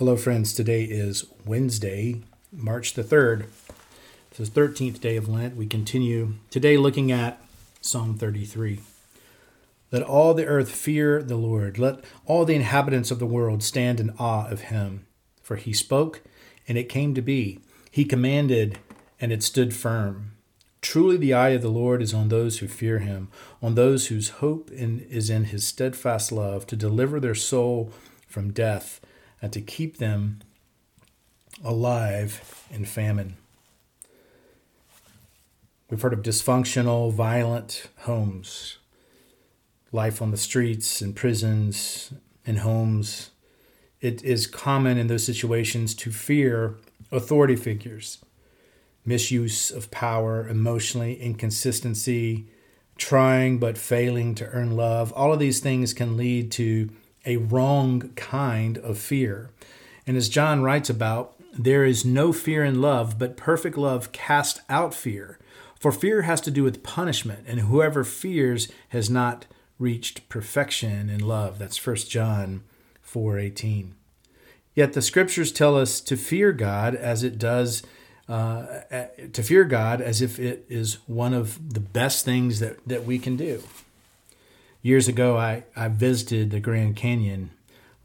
Hello friends, today is Wednesday, March the 3rd. This is the 13th day of Lent. We continue today looking at Psalm 33. Let all the earth fear the Lord. Let all the inhabitants of the world stand in awe of him. For he spoke, and it came to be. He commanded, and it stood firm. Truly the eye of the Lord is on those who fear him, on those whose hope is in his steadfast love, to deliver their soul from death, and to keep them alive in famine. We've heard of dysfunctional, violent homes, life on the streets, in prisons, in homes. It is common in those situations to fear authority figures, misuse of power, emotionally inconsistency, trying but failing to earn love. All of these things can lead to a wrong kind of fear. And as John writes about, there is no fear in love, but perfect love casts out fear. For fear has to do with punishment, and whoever fears has not reached perfection in love. That's 1 John 4:18. Yet the scriptures tell us to fear God as it does, to fear God as if it is one of the best things that we can do. Years ago, I visited the Grand Canyon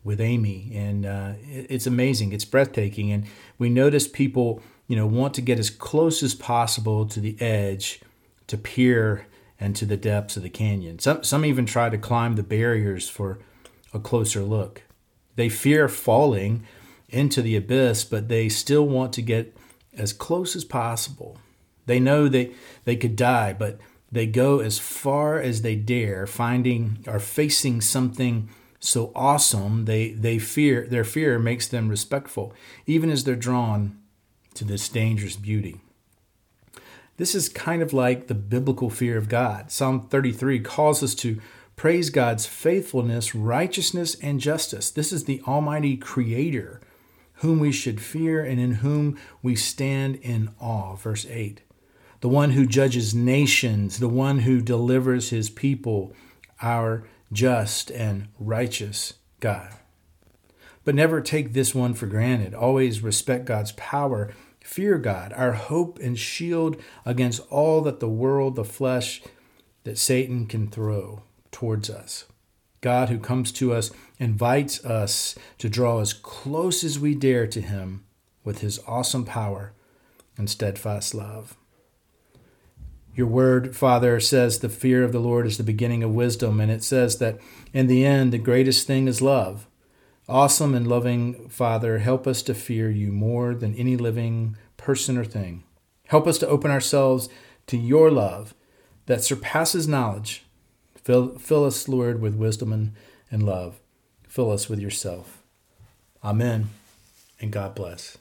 with Amy, and it's amazing. It's breathtaking, and we noticed people, want to get as close as possible to the edge to peer into the depths of the canyon. Some even try to climb the barriers for a closer look. They fear falling into the abyss, but they still want to get as close as possible. They know they could die, but they go as far as they dare, finding or facing something so awesome they fear. Their fear makes them respectful, even as they're drawn to this dangerous beauty. This is kind of like the biblical fear of God. Psalm 33 calls us to praise God's faithfulness, righteousness, and justice. This is the Almighty Creator, whom we should fear and in whom we stand in awe. Verse 8. The one who judges nations, the one who delivers his people, our just and righteous God. But never take this one for granted. Always respect God's power. Fear God, our hope and shield against all that the world, the flesh, that Satan can throw towards us. God who comes to us invites us to draw as close as we dare to him with his awesome power and steadfast love. Your word, Father, says the fear of the Lord is the beginning of wisdom, and it says that in the end, the greatest thing is love. Awesome and loving Father, help us to fear you more than any living person or thing. Help us to open ourselves to your love that surpasses knowledge. Fill us, Lord, with wisdom and love. Fill us with yourself. Amen, and God bless.